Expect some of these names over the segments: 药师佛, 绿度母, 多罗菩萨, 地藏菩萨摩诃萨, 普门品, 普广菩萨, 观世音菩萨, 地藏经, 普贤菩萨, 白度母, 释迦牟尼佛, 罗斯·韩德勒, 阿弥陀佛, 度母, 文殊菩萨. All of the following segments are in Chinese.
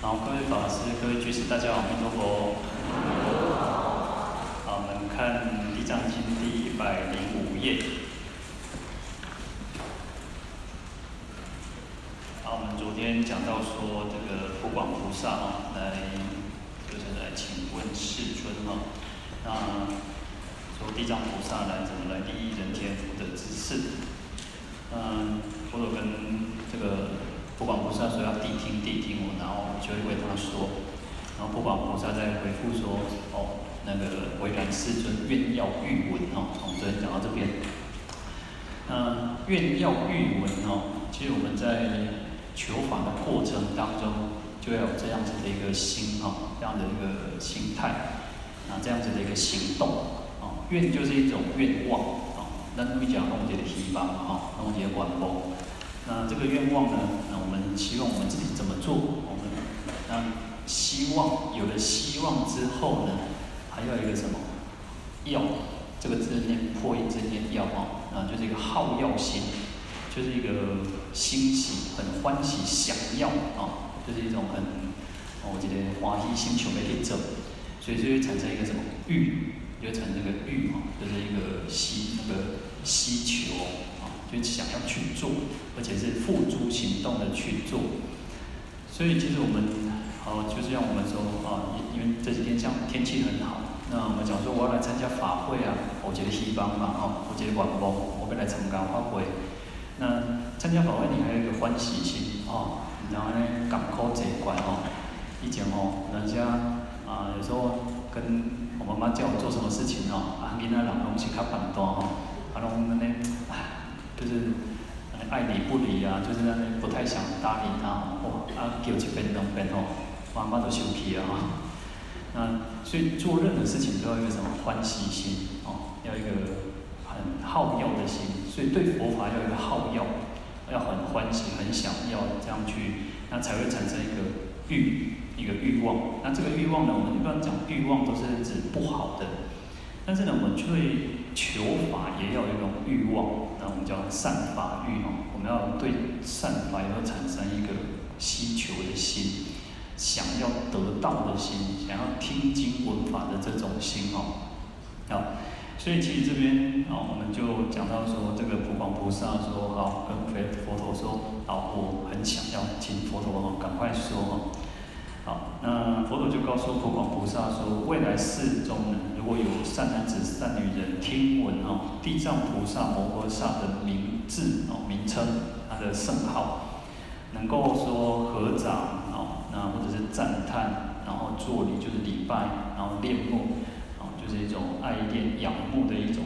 好，各位法师、各位居士，大家好，阿弥陀佛。好，我们看《地藏经》第105页。好，我们昨天讲到说，这个普广菩萨哦，来请问世尊哦，那说地藏菩萨来怎么来利益人间福德之事？嗯，佛陀跟这个。 普广菩萨说要谛听我，然后我就会为他说，然后普广菩萨再回复说，哦，那个唯然世尊愿要欲闻哦，从这里讲到这边。那愿要欲闻哦，其实我们在求法的过程当中，就要有这样子的一个心哦，这样的一个心态，啊，这样子的一个行动哦，愿就是一种愿望哦，那你讲弄些希望哦，弄些愿望。 那这个愿望呢？那我们希望我们自己怎么做？我们那希望有了希望之后呢，还要一个什么？要这个字念破音字念要哦，那就是一个好要心，就是一个欣喜、很欢喜、想要哦，就是一种很我觉得欢喜心求的一种，所以就会产生一个什么欲，就产生一个欲嘛，就是一个希求。 就想要去做，而且是付诸行动的去做。所以其实我们，就是像我们说啊，因为这几天像天气很好，那我们讲说我要来参加法会啊，我觉得希望嘛，我觉得晚风，我要来参加法会。那参加法会你还有一个欢喜心哦，然后呢感慨这一关哦，以前哦，人家啊有时候跟我妈妈叫我做什么事情哦，啊囡仔人拢是较笨蛋哦，啊拢安尼。 就是爱理不理啊，就是那不太想搭理他哦，啊，叫一遍两遍哦，妈妈都生气了啊。那所以做任何事情都要一个什么欢喜心哦，要一个很好要的心，所以对佛法要一个好要，要很欢喜、很想要这样去，那才会产生一个欲，一个欲望。那这个欲望呢，我们一般讲欲望都是指不好的，但是呢，我们对求法也要有一种欲望。 我们叫善法欲哦，我们要对善法要产生一个希求的心，想要得到的心，想要听经闻法的这种心哦。好，所以其实这边哦，我们就讲到说，这个普广菩萨说好，跟佛陀说，好，我很想要，请佛陀哦，赶快说哦。好，那佛陀就告诉普广菩萨说，未来世中呢。 如果有善男子、善女人听闻哦，地藏菩萨摩诃萨的名字哦、名称、他的圣号，能够说合掌哦，那或者是赞叹，然后做礼就是礼拜，然后恋慕哦，就是一种爱恋、仰慕的一种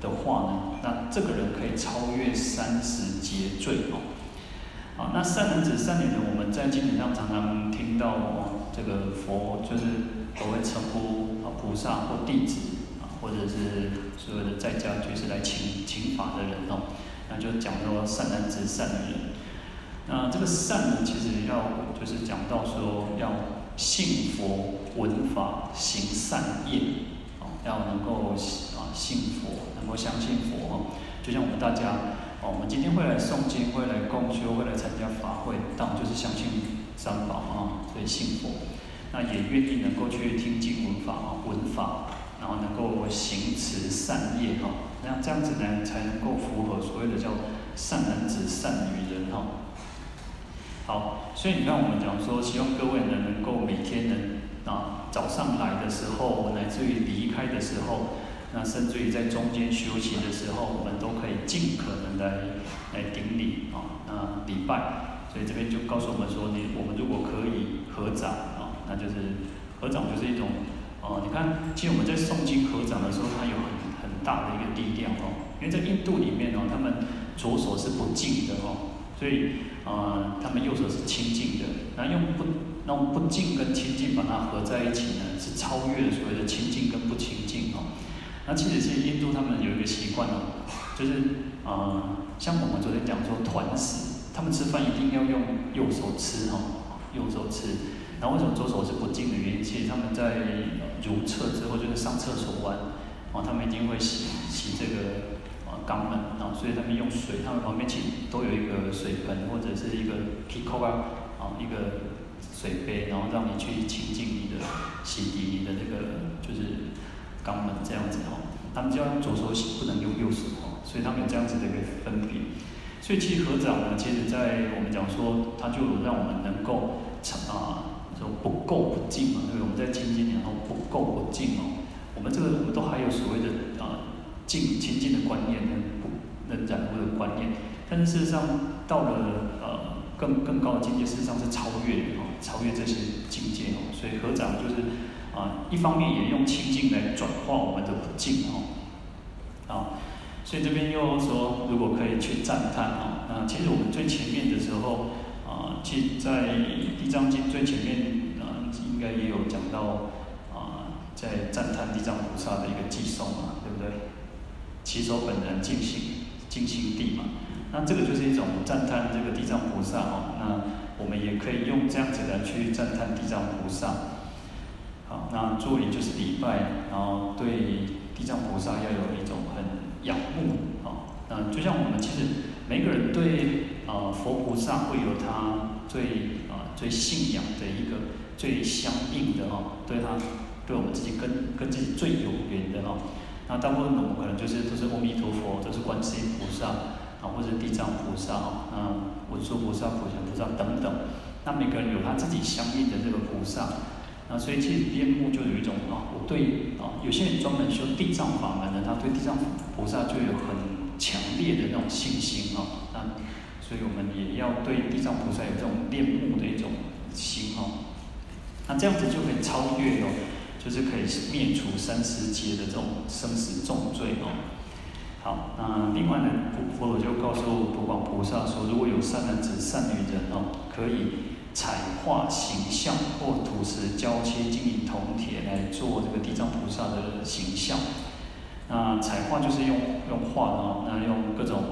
的话呢，那这个人可以超越30劫罪哦。好，那善男子、善女人，我们在经典上常常听到哦，这个佛就是都会称呼。 菩萨或弟子啊，或者是所有的在家居士来请法的人哦，那就讲到善男子、善女人。那这个善呢，其实要就是讲到说要信佛、闻法、行善业哦，要能够啊信佛，能够相信佛哦。就像我们大家哦，我们今天会来诵经、会来共修、会来参加法会，当然就是相信三宝啊，所以信佛。 那也愿意能够去听经闻法啊，闻法，然后能够行持善业哈，那这样子呢才能够符合所谓的叫善男子、善女人哈。好，所以你看我们讲说，希望各位呢能够每天能啊早上来的时候，乃至于离开的时候，那甚至于在中间休息的时候，我们都可以尽可能来顶礼啊，那礼拜。所以这边就告诉我们说，我们如果可以合掌。 那就是合掌，就是一种你看，其实我们在诵经合掌的时候，它有很大的一个力量哦。因为在印度里面哦，他们左手是不净的哦，所以他们右手是清净的。那用不净跟清净把它合在一起呢，是超越所谓的清净跟不清净哦。那其实是印度他们有一个习惯哦，就是像我们昨天讲说团食，他们吃饭一定要用右手吃哦，右手吃。 然后为什么左手是不净的原因？其实他们在如厕之后，就是上厕所完，哦，他们一定会洗这个肛门，然后所以他们用水，他们旁边其实都有一个水盆或者是一个 kiko 啊，一个水杯，然后让你去清净你的洗涤你的那个就是肛门这样子哦。他们就要用左手洗，不能用右手哦，所以他们有这样子的一个分别。所以其实合掌呢，其实在我们讲说，它就有让我们能够说不垢不净嘛，对不对？我们在清净，然后不垢不净哦。我们这个我们都还有所谓的清净的观念跟染污的观念，但是事实上到了更高的境界，事实上是超越哦，超越这些境界哦。所以合掌就是一方面也用清净来转化我们的不净哦，所以这边又说如果可以去赞叹哦，那其实我们最前面的时候其实在地藏经最前面应该也有讲到在赞叹地藏菩萨的一个偈颂嘛，对不对？其手本然净心地嘛，那这个就是一种赞叹这个地藏菩萨哦。那我们也可以用这样子来去赞叹地藏菩萨。好，那作为就是礼拜，然后对地藏菩萨要有一种很仰慕哦。那就像我们其实每个人对佛菩萨会有他最信仰的一个最相应的哦，对我们自己跟自己最有缘的哦。那大部分我们可能都是阿弥陀佛，都是观世音菩萨啊，或者是地藏菩萨文殊菩萨、普贤菩萨等等。那每个人有他自己相应的这个菩萨，那所以其实边牧就有一种我对有些人专门修地藏法门的，他对地藏菩萨就有很强烈的那种信心哦。那所以我们也要对地藏菩萨有这种恋慕的一种心哦。那这样子就可以超越哦。就是可以灭除三十劫的这种生死重罪哦。好，那另外呢，佛陀就告诉普广菩萨说，如果有善男子、善女人哦，可以彩画形象或土石、胶漆、金银、铜铁来做这个地藏菩萨的形象。那彩画就是用画哦，那用各种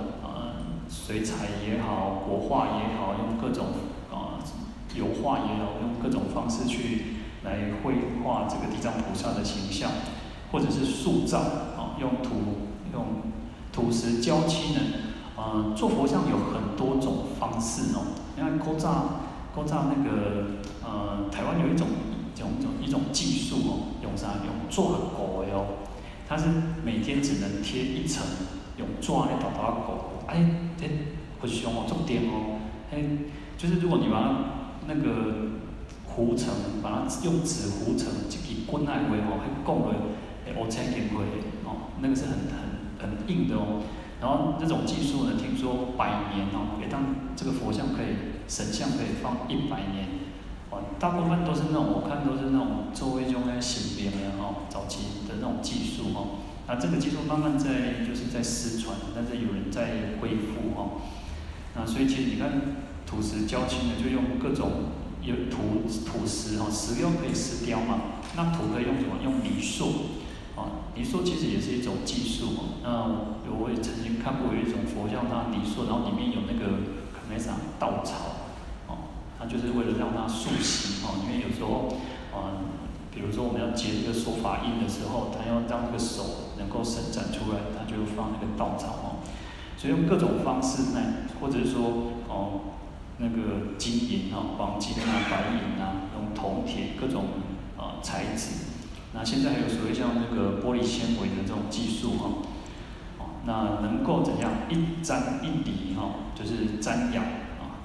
水彩也好、国画也好，用各种油画也好，用各种方式去。来绘画这个地藏菩萨的形象，或者是塑造用土石胶漆呢，做佛像有很多种方式哦。你看勾扎那个台湾有一种技术哦，用抓狗的哦，它是每天只能贴一层用抓的大狗，哎，很凶哦，重点哦，就是如果你把那个。糊成，把它用纸糊成一支棍来画哦，还讲了，我才见过哦，那个是很硬的哦。然后这种技术呢，听说100年哦，也当这个佛像神像可以放100年哦。大部分都是那种我看都是那种周围用那新编的哦，早期的那种技术哦。那这个技术慢慢在失传，但是有人在恢复哦。那所以其实你看土石胶漆呢，就用各种。有土石哦，石又可以石雕嘛，那土可以用什么？用泥塑啊，泥塑其实也是一种技术哦。那我也曾经看过有一种佛像，它泥塑，然后里面有那个可能啥稻草哦，它就是为了让它塑形哦。因为有时候比如说我们要结这个说法印的时候，它要让这个手能够伸展出来，它就放那个稻草哦。所以用各种方式呢，或者说那个金银啊、黄金啊、白银啊，用铜铁各种材质。那现在还有所谓像那个玻璃纤维的这种技术那能够怎样一瞻一礼就是瞻仰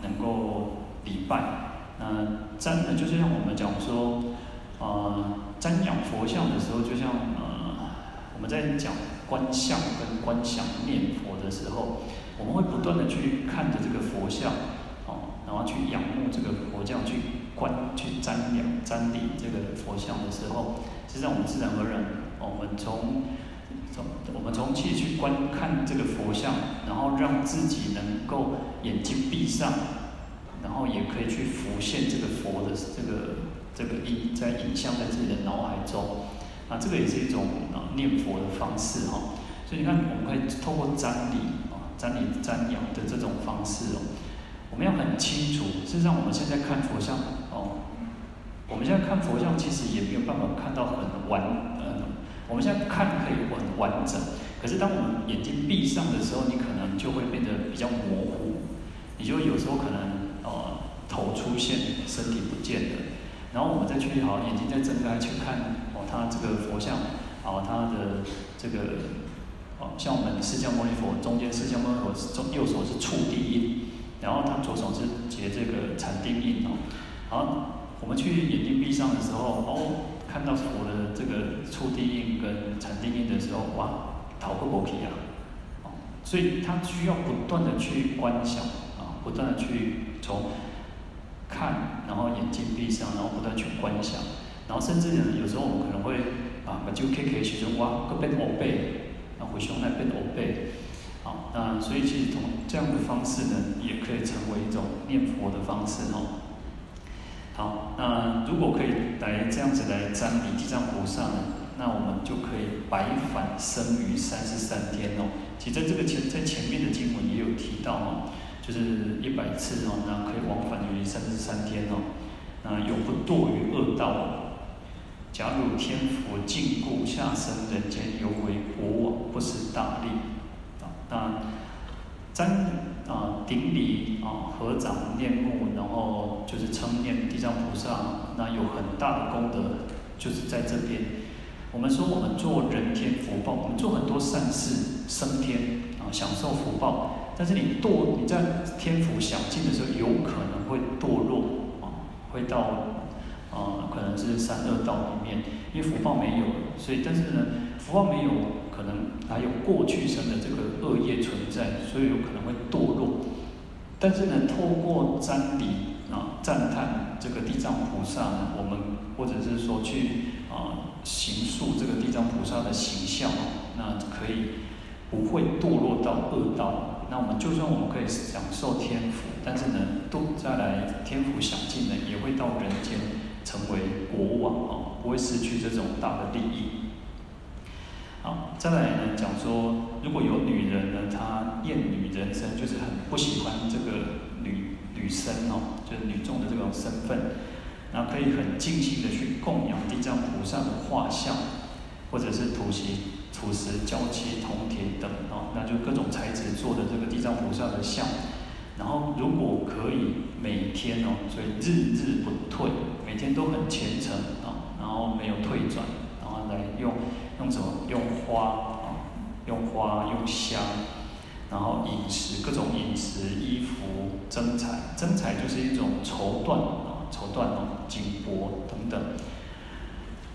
能够礼拜。那瞻呢，就是像我们讲说，瞻仰佛像的时候，就像我们在讲观相跟观想念佛的时候，我们会不断的去看着这个佛像。然后去仰慕这个佛像，去瞻仰、瞻礼这个佛像的时候，实际上我们自然而然，我们从去观看这个佛像，然后让自己能够眼睛闭上，然后也可以去浮现这个佛的这个影像在自己的脑海中，啊，这个也是一种念佛的方式哈。所以你看，我们可以透过瞻仰的这种方式哦。我们要很清楚，事实上我们现在看佛像我们现在看佛像其实也没有办法看到很我们现在看可以很完整，可是当我们眼睛闭上的时候，你可能就会变得比较模糊，你就有时候可能头出现，身体不见了。然后我们再去好眼睛再睁开去看哦，他这个佛像，哦他的这个哦，像我们释迦牟尼佛中间，释迦牟尼佛右手是触地印，然后他左手是结这个禅定印哦。好，我们去眼睛闭上的时候，哦看到佛的这个触地印跟禅定印的时候，哇，逃不过去啊！ 所以他需要不断的去观想啊，不断的去从看，然后眼睛闭上，然后不断去观想，然后甚至有时候我们可能会啊，把就 KK 学生哇，各变欧背，啊，回胸来变欧背，好，那所以其实从这样的方式呢，也可以成为一种念佛的方式哦。好，那如果可以来这样子来瞻礼地藏菩萨呢，那我们就可以百返生于33天哦。 其实在这个前面的经文也有提到哦，就是100次哦，那可以往返于33天哦，那永不堕于恶道。假如天福禁锢，下生人间犹为国王，不失大利。那顶礼啊，合掌念目，然后就是称念地藏菩萨，那有很大的功德，就是在这边。 我们说，我们做人天福报，我们做很多善事升天啊，享受福报。但是你在天福享尽的时候，有可能会堕落啊，会到可能是3恶道里面，因为福报没有了。所以，但是呢，福报没有，可能还有过去生的这个恶业存在，所以有可能会堕落。但是呢，透过瞻礼啊，赞叹这个地藏菩萨呢，我们或者是说去形塑这个地藏菩萨的形象，那可以不会堕落到恶道。那我们就算我们可以享受天福，但是呢，再来天福享尽呢，也会到人间成为国王哦，不会失去这种大的利益。好，再来呢讲说，如果有女人呢，她厌女人身，就是很不喜欢这个女身哦，就是女众的这种身份。 那可以很尽心的去供养地藏菩萨的画像，或者是土石、胶漆、铜铁等哦，那就各种材质做的这个地藏菩萨的像。然后如果可以每天哦，所以日日不退，每天都很虔诚哦，然后没有退转，然后来用什么？用花啊，用香，然后饮食各种饮食、衣服、针彩就是一种绸缎。 绸缎哦，锦帛等等。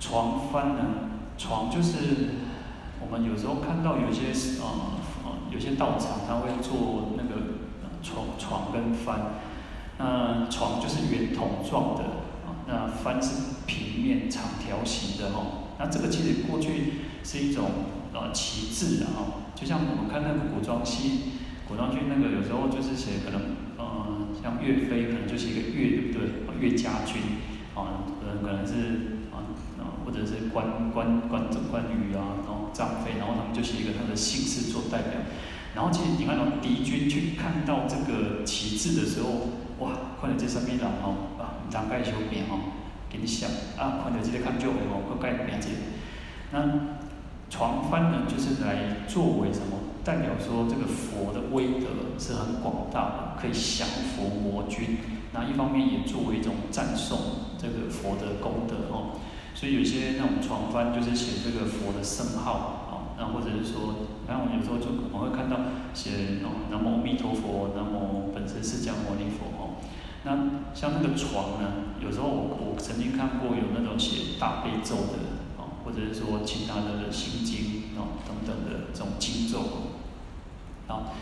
床幡呢？床就是我们有时候看到有些道场他会做那个床跟幡。那床就是圆筒状的啊，那幡是平面长条形的哦。那这个其实过去是一种旗帜啊，就像我们看那个古装剧那个有时候就是写可能。 像岳飞可能就是一个岳，对不对？岳家军，啊，可能是或者是关羽啊，然后张飞，然后他们就是一个他的姓氏做代表。然后其实你看到敌军去看到这个旗帜的时候，哇，看到这上面人哦，啊，大概有名哦，给你想啊，看到这个看旧的哦，大概名字。那幢幡呢，就是来作为什么？ 代表说这个佛的威德是很广大的，可以降伏魔军。那一方面也作为一种赞颂这个佛的功德哦，所以有些那种幢幡就是写这个佛的圣号哦，那或者是说，然后有时候就我们会看到写哦，南无阿弥陀佛，南无本师释迦牟尼佛哦。那像那个幢呢，有时候我曾经看过有那种写大悲咒的哦，或者是说其他的心经哦等等的这种经咒。 好，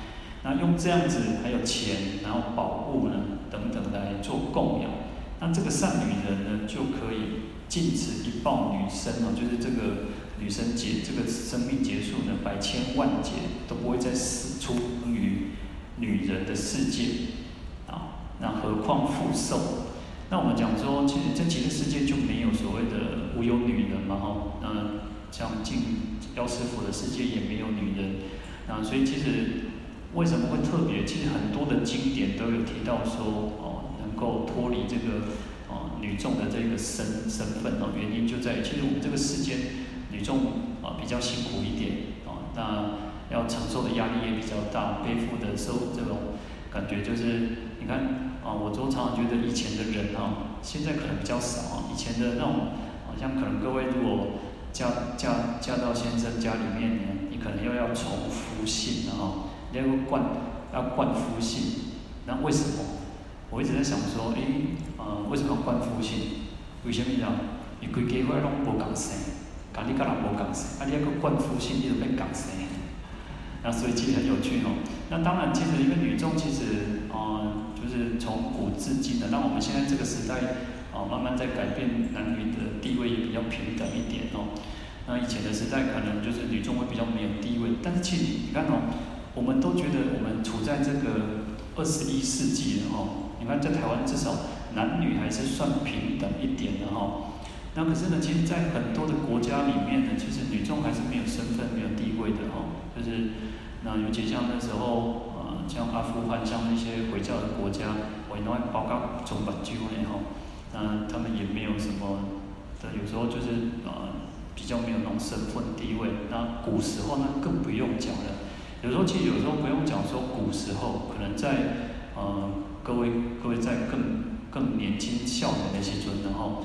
那用这样子还有钱，然后宝物呢等等来做供养，那这个善女人呢就可以禁止一报女生哦，就是这个女生这个生命结束呢，百千万劫都不会再出于女人的世界啊，那何况复受？那我们讲说，其实在极乐世界就没有所谓的无有女人嘛，哦，像进药师佛的世界也没有女人。 啊，所以其实为什么会特别？其实很多的经典都有提到说，哦，能够脱离这个女众的这个身份哦，原因就在于，其实我们这个世间女众比较辛苦一点哦，那要承受的压力也比较大，背负的这种感觉就是，你看啊，我都常常觉得以前的人啊，现在可能比较少啊，以前的那种，好像可能各位如果嫁到先生家里面呢，你可能又要重夫姓了哈，你要冠夫姓，那为什么？我一直在想说，为什么要冠夫姓？为什么呀？因为家伙拢无共姓，家你甲人无共姓，啊，你还佫冠夫姓，你就变共姓。那所以其实很有趣哦。那当然，其实因为女众其实就是从古至今的，那我们现在这个时代慢慢在改变，男女的地位也比较平等一点哦。那以前的时代可能就是女众会比较没有地位，但是其实你看哦，我们都觉得我们处在这个21世纪了哦。你看在台湾至少男女还是算平等一点的哦。那可是呢，其实，在很多的国家里面呢，其实女众还是没有身份、没有地位的哦。就是那尤其像那时候。像阿富汗、像那些回教的国家，我另外包括中巴纠呢吼，那他们也没有什么，有时候就是比较没有那种身份地位。那古时候呢更不用讲了，有时候不用讲说古时候，可能在各位在更年轻少年的时阵，然后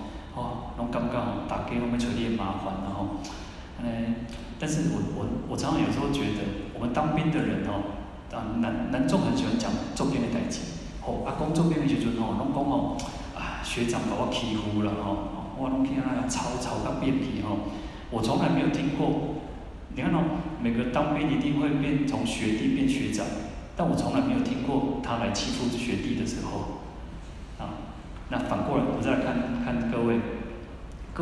拢感觉吼大家拢要找你麻烦，然后，但是我常常有时候觉得我们当兵的人哦。男众很喜欢讲周边的代志，讲周边的时阵吼，拢讲吼，学长把我欺负了吼，我拢听啊吵到变皮吼，我从来没有听过。你看哦，每个当兵一定会从学弟变学长，但我从来没有听过他来欺负学弟的时候。那反过来，我再来看各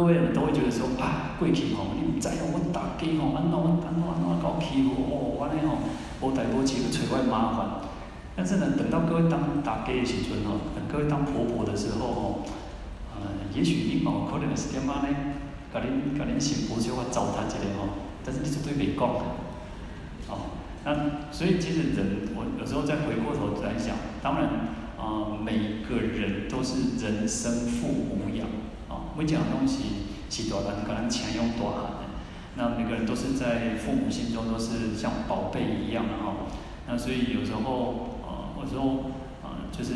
位人都会觉得说过去吼，你唔知哦，我打机吼，安怎搞欺负哦，安尼吼。我大多几个垂外麻烦，但是呢，等到各位当大家的时阵哦，等各位当婆婆的时候哦，也许你某可能是点啊呢，甲恁媳妇小可糟蹋一下哦，但是你绝对袂讲，那所以其实人，我有时候再回过头来想，当然每个人都是人生父母养啊，每件东西是大人甲咱请用大汉。那每个人都是在父母心中都是像宝贝一样的哈，那所以有时候就是，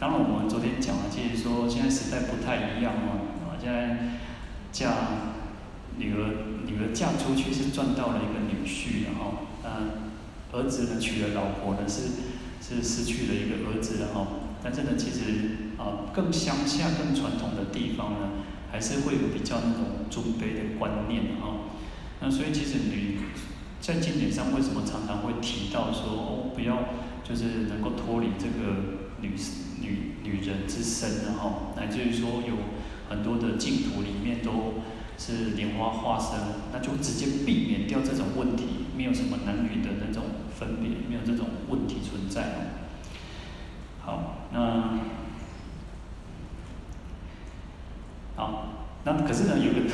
当然我们昨天讲了，其实说现在时代不太一样哦，现在女儿嫁出去是赚到了一个女婿然后，那儿子呢娶了老婆呢是失去了一个儿子然后，但是呢其实更乡下更传统的地方呢，还是会有比较那种尊卑的观念哦。那所以其实女在经典上为什么常常会提到说不要就是能够脱离这个女人之身然后，乃至于说有很多的净土里面都是莲花化身，那就直接避免掉这种问题，没有什么男女的那种分别，没有这种问题存在哦。好，那可是呢有个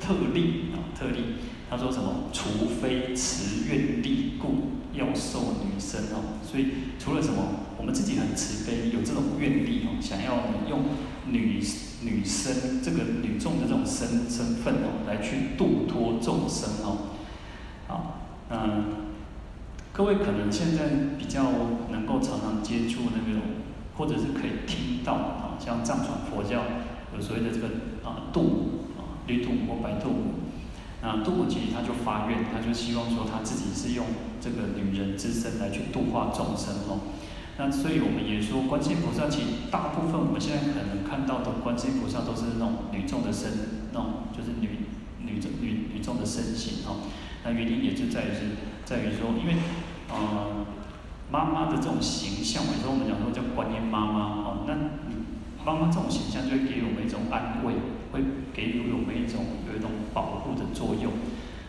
特例他说什么？除非持愿力故，要受女身哦。所以除了什么，我们自己很慈悲，有这种愿力哦，想要用女身这个女众的这种身份哦，来去度脱众生哦。好，各位可能现在比较能够常常接触那种，或者是可以听到像藏传佛教。有所谓的这个度母绿度母或白度母，那度母其实他就发愿，他就希望说他自己是用这个女人之身来去度化众生哦。那所以我们也说，观世音菩萨其实大部分我们现在可能看到的观世音菩萨都是那种女众的身，那种就是女众的身形哦。那原因也就在于说，因为妈妈的这种形象，有时候我们讲说叫观音妈妈哦，那。妈妈这种形象就会给我们一种安慰，会给予我们有一种保护的作用。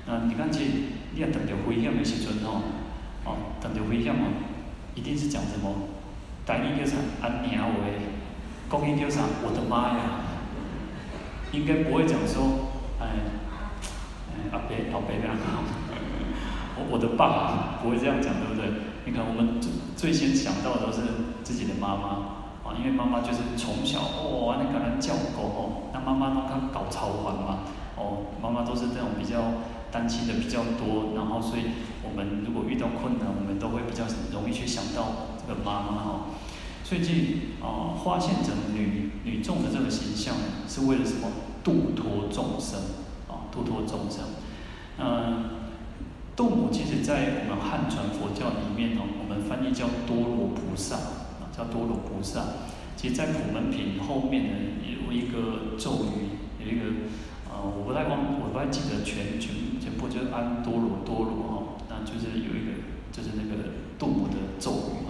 那你看，其实你要等到危险的时阵等到危险一定是讲什么？台语叫啥？安娘话，国语叫啥？我的妈呀！应该不会讲说，阿伯啊，我的爸，不会这样讲，对不对？你看，我们最先想到的都是自己的妈妈。因为妈妈就是从小那个人叫狗那妈妈都看搞超凡嘛妈妈都是这种比较担心的比较多，然后所以我们如果遇到困难，我们都会比较容易去想到这个妈妈所最近啊，化现整女众的这个形象呢，是为了什么？度脱众生啊，度脱众生。度母其实在我们汉传佛教里面哦，我们翻译叫多罗菩萨啊，叫多罗菩萨。其实，在普门品后面呢，有一个咒语，有一个我不太记得全部，就是安多罗多罗哈，那就是有一个就是那个度母的咒语啊。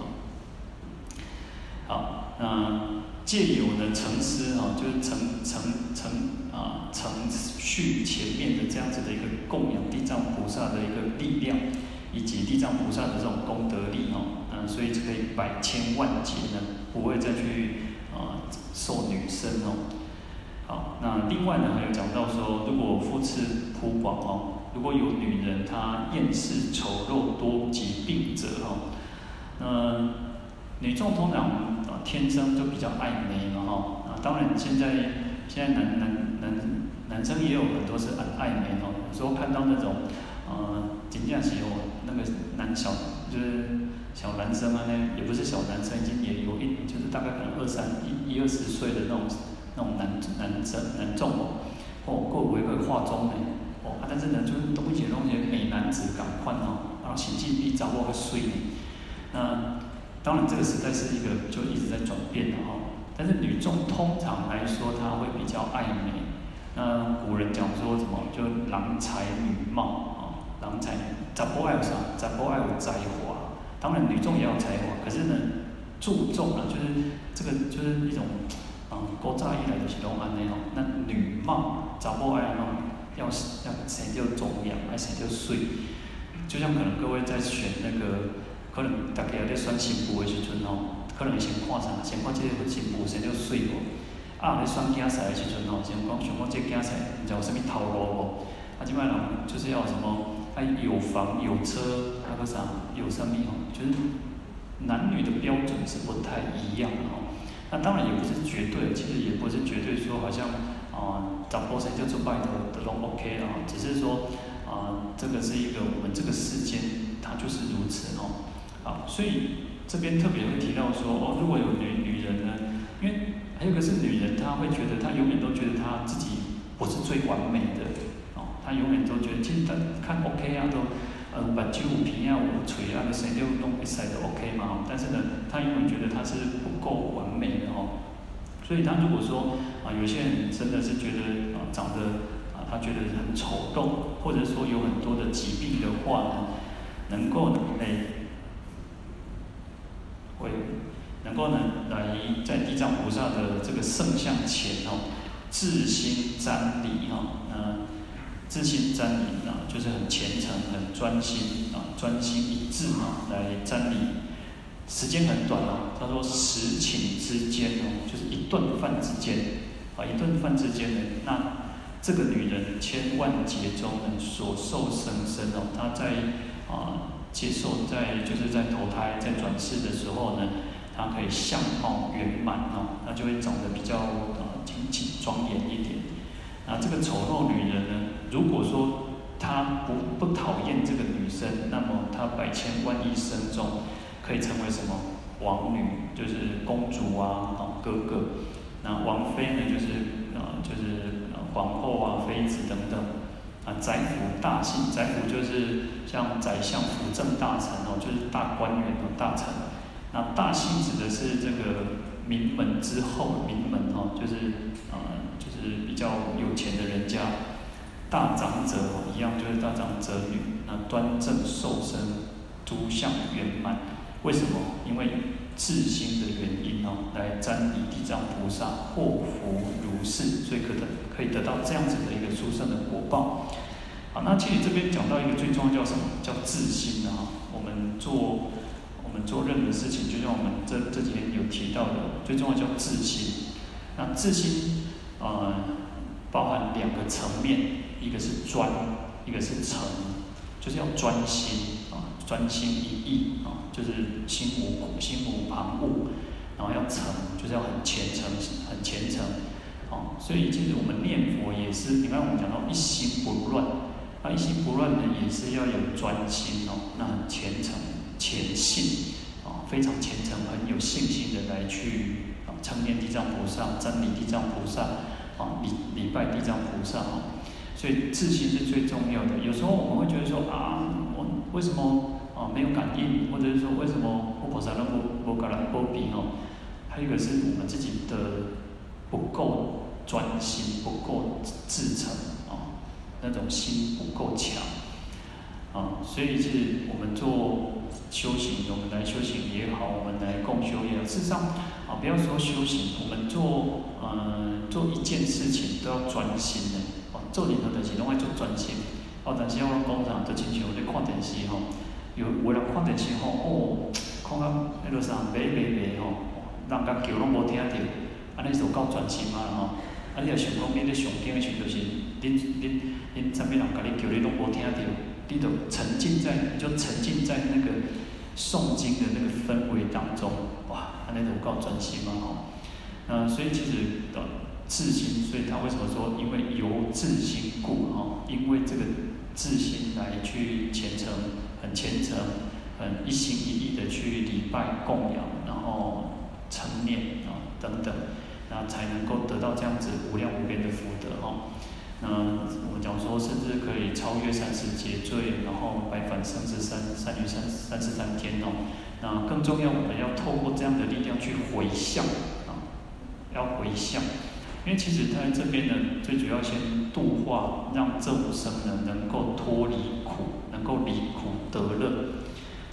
好，那借由呢承师啊，就是承续前面的这样子的一个供养地藏菩萨的一个力量，以及地藏菩萨的这种功德力哦，所以可以百千万劫呢不会再去受女生哦。好，那另外呢还有讲到说，如果复次普广哦，如果有女人她厌世丑陋多疾病者哦，那女众通常天生就比较爱美嘛哈，当然现在男生也有很多是很爱美哈，有时候看到那种真正是有那个就是小男生啊，那也不是小男生，已经也有一就是大概可能二十岁的那种男众哦，够不会化妆呢哦，但是呢就是东西美男子感款哦，然后形象一张哇水呢，那当然，这个时代是一个就一直在转变的哈。但是女众通常来说，她会比较爱美。那古人讲说什么，就郎才女貌啊，郎才杂波爱有啥？杂波爱有才华。当然，女众也有才华，可是呢，注重啊，就是这个就是一种古早以来就是拢安尼哦。那女貌杂波爱哦，要谁就重要，还谁就水。就像可能各位在选那个。可能大家在选新妇的时阵哦，可能先看啥，先看这个新妇生得水无，啊，在选囝婿的时阵哦，先看这囝婿，你知道有啥物套路无？啊，即摆人就是要什么，有房有车，还有啥，有啥物哦，就是男女的标准是不太一样的哦。那当然也不是绝对，其实也不是绝对说好像长波生就出拜的都 OK 啊，只是说这个是一个我们这个世间它就是如此哦。好，所以这边特别会提到说，哦，如果有女人呢，因为还有一个是女人，她会觉得她永远都觉得她自己不是最完美的，哦，她永远都觉得其实看 OK 啊，都把肌肤皮啊、我垂啊、谁都弄一晒都 OK 嘛，但是呢，她永远觉得她是不够完美的哦，所以她如果说有些人真的是觉得长得她觉得很丑陋，或者说有很多的疾病的话呢，能够来在地藏菩萨的这个圣像前哦，至心瞻礼哈，至心瞻礼啊，就是很虔诚、很专心啊，专心一致啊来瞻礼。时间很短啊，他说十顷之间哦，就是一顿饭之间啊，一顿饭之间呢，那这个女人千万劫中呢所受生身哦，她在接受在投胎在转世的时候呢，它可以相貌圆满哦，那就会长得比较挺起庄严一点。那这个丑陋女人呢，如果说她不讨厌这个女生，那么她百千万亿生中可以成为什么王女，就是公主啊，哥哥。那王妃呢，就是皇后啊、妃子等等。啊，宰辅大姓，宰辅就是像宰相、辅政大臣哦，就是大官员哦，大臣。那大姓指的是这个名门之后，名门哦，就是比较有钱的人家。大长者哦，一样就是大长者女，那端正瘦身，诸相圆满。为什么？因为至心的原因哦，来瞻礼地藏菩萨，祸福如是，所以可以得到这样子的一个殊胜的果报。好，那其实这边讲到一个最重要叫什么？叫至心啊。我们做任何事情，就像我们这几天有提到的，最重要叫自心。那自心包含两个层面，一个是专，一个是诚，就是要专心啊，专心一意啊，就是心无旁骛，然后要诚，就是要很虔诚啊。所以其实我们念佛也是，你看我们讲到一心不乱，那一心不乱呢，也是要有专心哦，那很虔诚。虔信啊，非常虔诚、很有信心的来去称念地藏菩萨、瞻礼地藏菩萨、礼拜地藏菩萨。所以自信是最重要的。有时候我们会觉得说啊，我为什么没有感应，或者是说为什么我菩萨都不敢来波比哦？还有一个是我们自己的不够专心、不够至诚啊，那种心不够强啊。所以是我们做修行，我们来修行也好，我们来共修也好，事实上啊，不要说修行，我们做一件事情都要专心的。 做任何代志拢爱做专心，但是我讲啥，就亲像咧看电视吼，有人看电视吼，看到迄落啥买吼，人甲叫拢无听着，安尼就够专心啊吼。啊，你若想讲你咧上经的时阵，就是恁啥物人甲你叫你拢无听着，你就沉浸在那个诵经的那个氛围当中，哇，安尼就够专心啊吼。那所以其实自心，所以他为什么说？因为由自心故哈，因为这个自心来去很虔诚，很一心一意的去礼拜供养，然后称念等等，那才能够得到这样子无量无边的福德哈。那我们讲说，甚至可以超越30劫罪，然后百返33于33天哦。那更重要，我们要透过这样的力量去回向要回向。 因为其实他这边呢，最主要先度化，让这五生呢能够脱离苦，能够离苦得乐。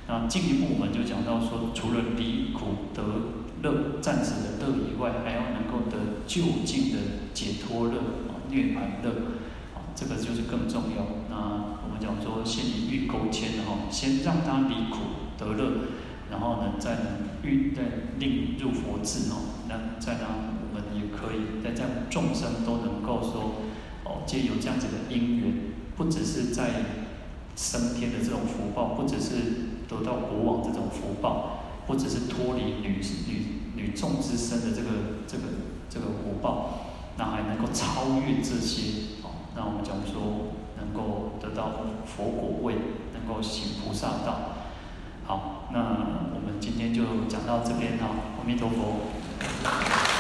那进一步我们就讲到说，除了离苦得乐、暂时的乐以外，还要能够得究竟的解脱乐、涅槃乐，这个就是更重要。那我们讲说，先以欲钩牵先让他离苦得乐，然后呢，再令入佛智那再让。 可以，但这样众生都能够说，藉由这样子的因缘，不只是在升天的这种福报，不只是得到国王这种福报，不只是脱离女众之身的这个福报，那还能够超越这些，那我们讲说能够得到佛果位，能够行菩萨道。好，那我们今天就讲到这边，阿弥陀佛。